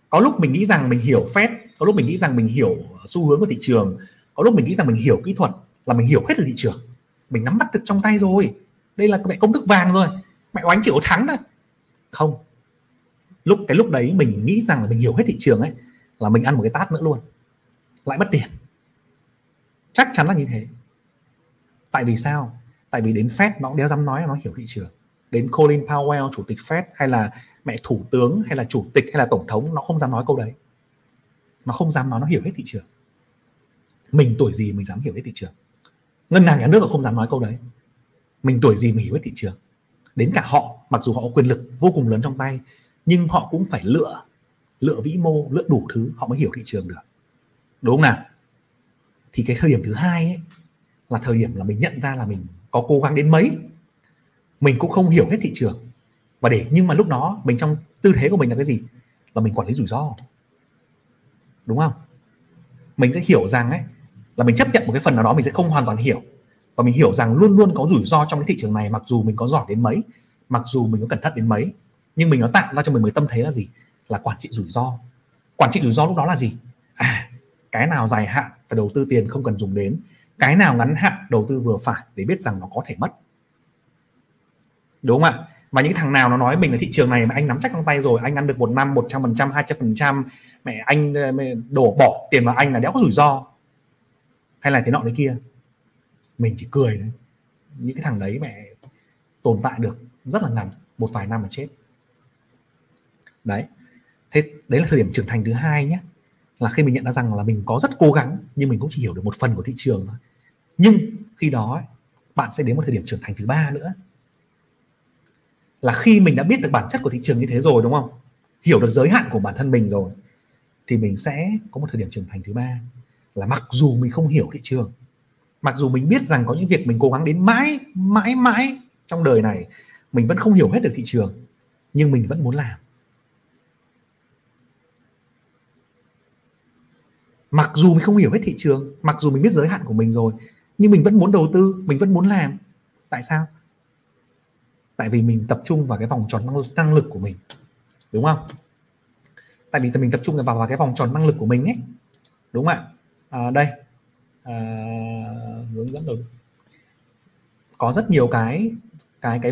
Có lúc mình nghĩ rằng mình hiểu Fed, có lúc mình nghĩ rằng mình hiểu xu hướng của thị trường, có lúc mình nghĩ rằng mình hiểu kỹ thuật, là mình hiểu hết được thị trường, mình nắm bắt được trong tay rồi, đây là mẹ công thức vàng rồi, mẹ oánh chỉ có thắng thôi. Không, cái lúc đấy mình nghĩ rằng là mình hiểu hết thị trường ấy, là mình ăn một cái tát nữa luôn, lại mất tiền. Chắc chắn là như thế. Tại vì sao? Tại vì đến Fed nó cũng đéo dám nói là nó hiểu thị trường. Đến Colin Powell, chủ tịch Fed, hay là mẹ thủ tướng, hay là chủ tịch, hay là tổng thống, nó không dám nói câu đấy. Nó không dám nói nó hiểu hết thị trường. Mình tuổi gì mình dám hiểu hết thị trường? Ngân hàng nhà nước cũng không dám nói câu đấy. Mình tuổi gì mình hiểu hết thị trường? Đến cả họ, mặc dù họ có quyền lực vô cùng lớn trong tay, nhưng họ cũng phải lựa vĩ mô, lựa đủ thứ, họ mới hiểu thị trường được, đúng không nào? Thì cái thời điểm thứ hai ấy, là thời điểm là mình nhận ra là mình có cố gắng đến mấy, mình cũng không hiểu hết thị trường. Và nhưng mà lúc đó mình, trong tư thế của mình là cái gì? Là mình quản lý rủi ro, đúng không? Mình sẽ hiểu rằng ấy, là mình chấp nhận một cái phần nào đó mình sẽ không hoàn toàn hiểu, và mình hiểu rằng luôn luôn có rủi ro trong cái thị trường này. Mặc dù mình có giỏi đến mấy, mặc dù mình có cẩn thận đến mấy, nhưng mình nó tạo ra cho mình mới tâm thế là gì? Là quản trị rủi ro. Quản trị rủi ro lúc đó là gì? Cái nào dài hạn phải đầu tư tiền không cần dùng đến, cái nào ngắn hạn đầu tư vừa phải để biết rằng nó có thể mất, đúng không ạ? Và những thằng nào nó nói mình là thị trường này mà anh nắm chắc trong tay rồi, anh ăn được 1 năm 100%, 200%, mẹ anh đổ bỏ tiền vào anh là đéo có rủi ro, hay là thế nọ thế kia, mình chỉ cười đấy. Những cái thằng đấy mẹ tồn tại được rất là ngắn, một vài năm mà chết đấy. Thế đấy là thời điểm trưởng thành thứ hai nhé, là khi mình nhận ra rằng là mình có rất cố gắng nhưng mình cũng chỉ hiểu được một phần của thị trường thôi. Nhưng khi đó ấy, bạn sẽ đến một thời điểm trưởng thành thứ ba nữa, là khi mình đã biết được bản chất của thị trường như thế rồi, đúng không? Hiểu được giới hạn của bản thân mình rồi, thì mình sẽ có một thời điểm trưởng thành thứ ba, là mặc dù mình không hiểu thị trường, mặc dù mình biết rằng có những việc mình cố gắng đến mãi mãi mãi trong đời này mình vẫn không hiểu hết được thị trường, nhưng mình vẫn muốn làm. Mặc dù mình không hiểu hết thị trường, mặc dù mình biết giới hạn của mình rồi, nhưng mình vẫn muốn đầu tư, mình vẫn muốn làm. Tại sao? Tại vì mình tập trung vào cái vòng tròn năng lực của mình, đúng không? Tại vì mình tập trung vào cái vòng tròn năng lực của mình ấy, đúng không ạ? Hướng dẫn được. Có rất nhiều cái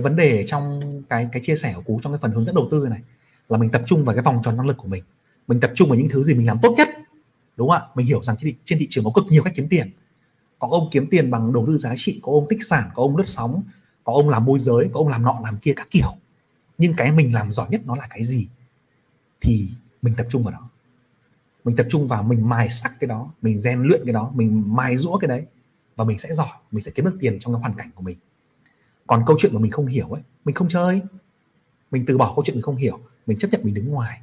vấn đề trong cái chia sẻ của Cú trong cái phần hướng dẫn đầu tư này, là mình tập trung vào cái vòng tròn năng lực của mình. Mình tập trung vào những thứ gì mình làm tốt nhất, đúng không ạ? Mình hiểu rằng trên thị trường có cực nhiều cách kiếm tiền. Có ông kiếm tiền bằng đầu tư giá trị, có ông tích sản, có ông lướt sóng, có ông làm môi giới, có ông làm nọ làm kia các kiểu. Nhưng cái mình làm giỏi nhất nó là cái gì? Thì mình tập trung vào đó. Mình tập trung vào, mình mài sắc cái đó, mình rèn luyện cái đó, mình mài giũa cái đấy, và mình sẽ giỏi, mình sẽ kiếm được tiền trong cái hoàn cảnh của mình. Còn câu chuyện mà mình không hiểu ấy, mình không chơi. Mình từ bỏ câu chuyện mình không hiểu, mình chấp nhận mình đứng ngoài.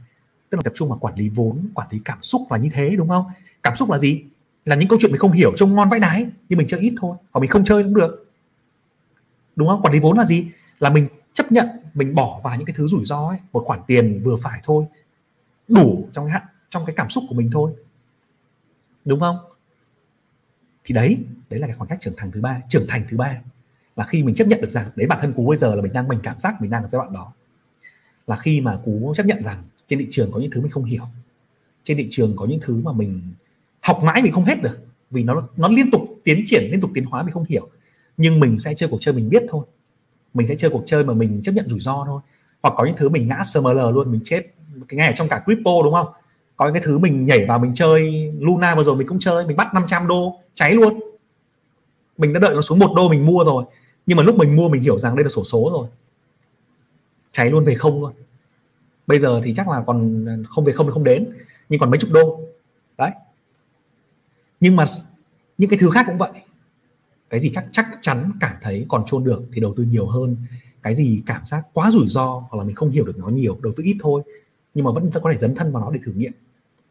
Tức là tập trung vào quản lý vốn, quản lý cảm xúc là như thế, đúng không? Cảm xúc là gì? Là những câu chuyện mình không hiểu trông ngon vãi đái, nhưng mình chơi ít thôi, hoặc mình không chơi cũng được, đúng không? Quản lý vốn là gì? Là mình chấp nhận, mình bỏ vào những cái thứ rủi ro ấy, một khoản tiền vừa phải thôi, đủ trong cái cảm xúc của mình thôi, đúng không? Thì đấy là cái khoảng cách trưởng thành thứ ba, là khi mình chấp nhận được rằng đấy, bản thân Cú bây giờ là mình cảm giác mình đang ở giai đoạn đó, là khi mà Cú chấp nhận rằng trên thị trường có những thứ mình không hiểu, trên thị trường có những thứ mà mình học mãi mình không hết được, vì nó liên tục tiến triển, liên tục tiến hóa, mình không hiểu. Nhưng mình sẽ chơi cuộc chơi mình biết thôi, mình sẽ chơi cuộc chơi mà mình chấp nhận rủi ro thôi. Hoặc có những thứ mình ngã SML luôn, mình chết cái ngày trong cả crypto, đúng không? Có những cái thứ mình nhảy vào, mình chơi Luna vừa rồi mình cũng chơi, mình bắt 500 đô cháy luôn, mình đã đợi nó xuống 1 đô mình mua rồi, nhưng mà lúc mình mua mình hiểu rằng đây là xổ số rồi, cháy luôn, về không luôn. Bây giờ thì chắc là còn không về không thì không đến, nhưng còn mấy chục đô đấy. Nhưng mà những cái thứ khác cũng vậy. Cái gì chắc chắn cảm thấy còn chôn được thì đầu tư nhiều hơn, cái gì cảm giác quá rủi ro hoặc là mình không hiểu được nó nhiều, đầu tư ít thôi nhưng mà vẫn có thể dấn thân vào nó để thử nghiệm,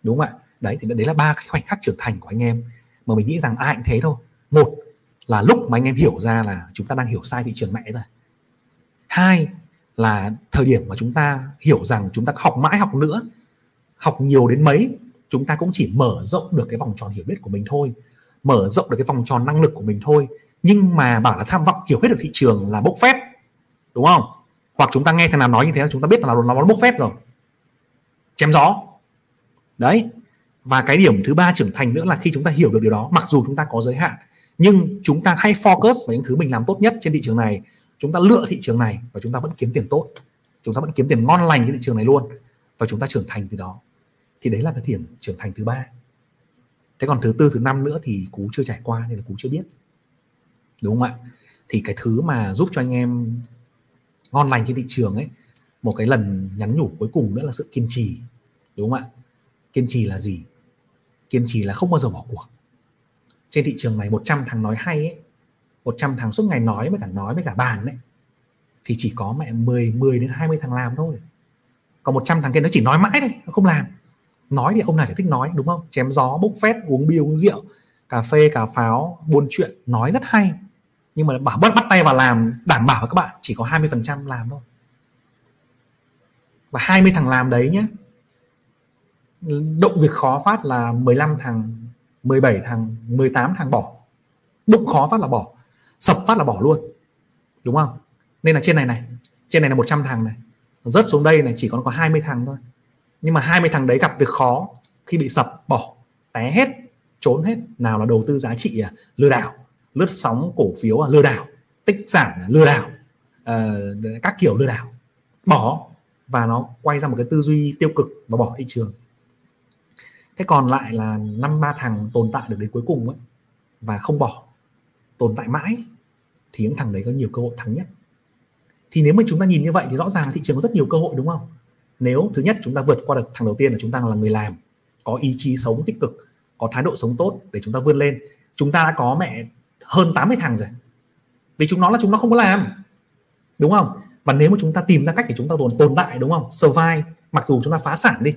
đúng không ạ? Đấy thì đấy là ba cái khoảnh khắc trưởng thành của anh em mà mình nghĩ rằng ai cũng thế thôi. Một là lúc mà anh em hiểu ra là chúng ta đang hiểu sai thị trường mẹ rồi. Hai là thời điểm mà chúng ta hiểu rằng chúng ta học mãi học nữa, học nhiều đến mấy chúng ta cũng chỉ mở rộng được cái vòng tròn hiểu biết của mình thôi, mở rộng được cái vòng tròn năng lực của mình thôi, nhưng mà bảo là tham vọng hiểu hết được thị trường là bốc phét, đúng không? Hoặc chúng ta nghe thằng nào nói như thế là chúng ta biết là nó bốc phét rồi, chém gió. Đấy. Và cái điểm thứ ba trưởng thành nữa là khi chúng ta hiểu được điều đó, mặc dù chúng ta có giới hạn nhưng chúng ta hay focus vào những thứ mình làm tốt nhất trên thị trường này, chúng ta lựa thị trường này và chúng ta vẫn kiếm tiền tốt, chúng ta vẫn kiếm tiền ngon lành trên thị trường này luôn và chúng ta trưởng thành từ đó. Thì đấy là cái điểm trưởng thành thứ ba. Thế còn thứ tư, thứ năm nữa thì Cú chưa trải qua nên là Cú chưa biết, đúng không ạ? Thì cái thứ mà giúp cho anh em ngon lành trên thị trường ấy, một cái lần nhắn nhủ cuối cùng nữa là sự kiên trì, đúng không ạ? Kiên trì là gì? Kiên trì là không bao giờ bỏ cuộc. Trên thị trường này 100 thằng nói hay ấy, 100 thằng suốt ngày nói với cả bàn ấy, thì chỉ có mẹ 10 đến 20 thằng làm thôi. Còn 100 thằng kia nó chỉ nói mãi thôi, nó không làm. Nói thì ông nào chẳng thích nói, đúng không? Chém gió, bốc phét, uống bia, uống rượu, cà phê, cà pháo, buôn chuyện, nói rất hay. Nhưng mà bảo bắt tay vào làm, đảm bảo các bạn chỉ có 20% làm thôi. Và 20 thằng làm đấy nhé, động việc khó phát là 15 thằng, 17 thằng, 18 thằng bỏ. Đụng khó phát là bỏ, sập phát là bỏ luôn, đúng không? Nên là trên này là 100 thằng này, rớt xuống đây này chỉ còn có 20 thằng thôi. Nhưng mà 20 thằng đấy gặp việc khó, khi bị sập, bỏ, té hết, trốn hết. Nào là đầu tư giá trị lừa đảo, lướt sóng cổ phiếu lừa đảo, tích sản lừa đảo, các kiểu lừa đảo, bỏ. Và nó quay ra một cái tư duy tiêu cực và bỏ thị trường. Thế còn lại là 5-3 thằng tồn tại được đến cuối cùng ấy, và không bỏ, tồn tại mãi, thì những thằng đấy có nhiều cơ hội thắng nhất. Thì nếu mà chúng ta nhìn như vậy thì rõ ràng thị trường có rất nhiều cơ hội, đúng không? Nếu thứ nhất chúng ta vượt qua được thằng đầu tiên là chúng ta là người làm, có ý chí sống tích cực, có thái độ sống tốt để chúng ta vươn lên. Chúng ta đã có mẹ hơn 80 thằng rồi, vì chúng nó không có làm, đúng không? Và nếu mà chúng ta tìm ra cách để chúng ta tồn tại, đúng không? Survive, mặc dù chúng ta phá sản đi,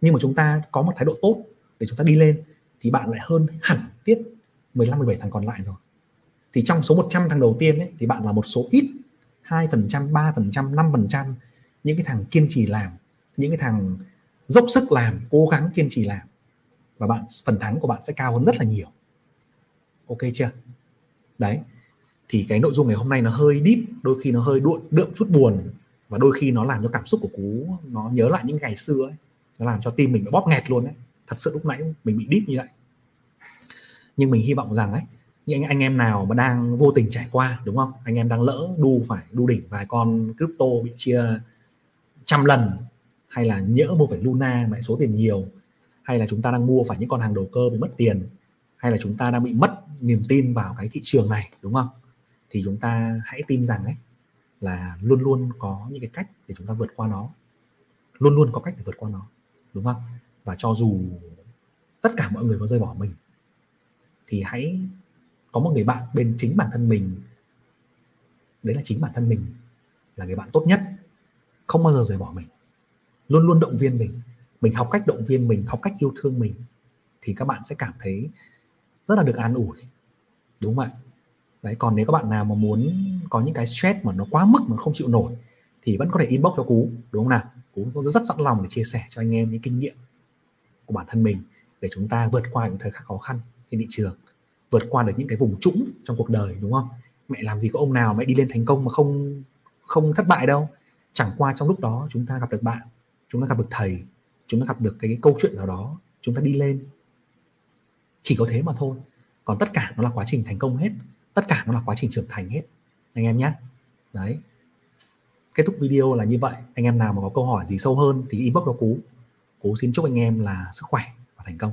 nhưng mà chúng ta có một thái độ tốt để chúng ta đi lên, thì bạn lại hơn hẳn tiết 15-17 thằng còn lại rồi. Thì trong số 100 thằng đầu tiên ấy, thì bạn là một số ít, 2%, 3%, 5%, những cái thằng kiên trì làm, những cái thằng dốc sức làm, cố gắng kiên trì làm, và phần thắng của bạn sẽ cao hơn rất là nhiều. Ok chưa? Đấy. Thì cái nội dung ngày hôm nay nó hơi deep, đôi khi nó hơi đượm chút buồn, và đôi khi nó làm cho cảm xúc của Cú nó nhớ lại những ngày xưa ấy, nó làm cho tim mình bóp nghẹt luôn đấy. Thật sự lúc nãy mình bị deep như vậy. Nhưng mình hy vọng rằng ấy, những anh em nào mà đang vô tình trải qua, đúng không? Anh em đang lỡ đu đỉnh vài con crypto bị chia 100 lần, hay là nhỡ mua phải Luna mà số tiền nhiều, hay là chúng ta đang mua phải những con hàng đầu cơ bị mất tiền, hay là chúng ta đang bị mất niềm tin vào cái thị trường này, đúng không? Thì chúng ta hãy tin rằng ấy là luôn luôn có những cái cách để chúng ta vượt qua nó, luôn luôn có cách để vượt qua nó, đúng không? Và cho dù tất cả mọi người có rời bỏ mình thì hãy có một người bạn bên chính bản thân mình. Đấy là chính bản thân mình là người bạn tốt nhất, không bao giờ rời bỏ mình, luôn luôn động viên mình. Mình học cách động viên mình, học cách yêu thương mình, thì các bạn sẽ cảm thấy rất là được an ủi, đúng không ạ? Đấy, còn nếu các bạn nào mà muốn có những cái stress mà nó quá mức mà không chịu nổi thì vẫn có thể inbox cho Cú, đúng không nào? Cú cũng rất sẵn lòng để chia sẻ cho anh em những kinh nghiệm của bản thân mình để chúng ta vượt qua những thời khắc khó khăn trên thị trường, vượt qua được những cái vùng trũng trong cuộc đời, đúng không? Mẹ làm gì có ông nào mẹ đi lên thành công mà không thất bại đâu. Chẳng qua trong lúc đó chúng ta gặp được bạn, chúng ta gặp được thầy, chúng ta gặp được cái câu chuyện nào đó, chúng ta đi lên. Chỉ có thế mà thôi. Còn tất cả nó là quá trình thành công hết, tất cả nó là quá trình trưởng thành hết, anh em nhé. Đấy. Kết thúc video là như vậy. Anh em nào mà có câu hỏi gì sâu hơn thì inbox cho Cú. Cú xin chúc anh em là sức khỏe và thành công.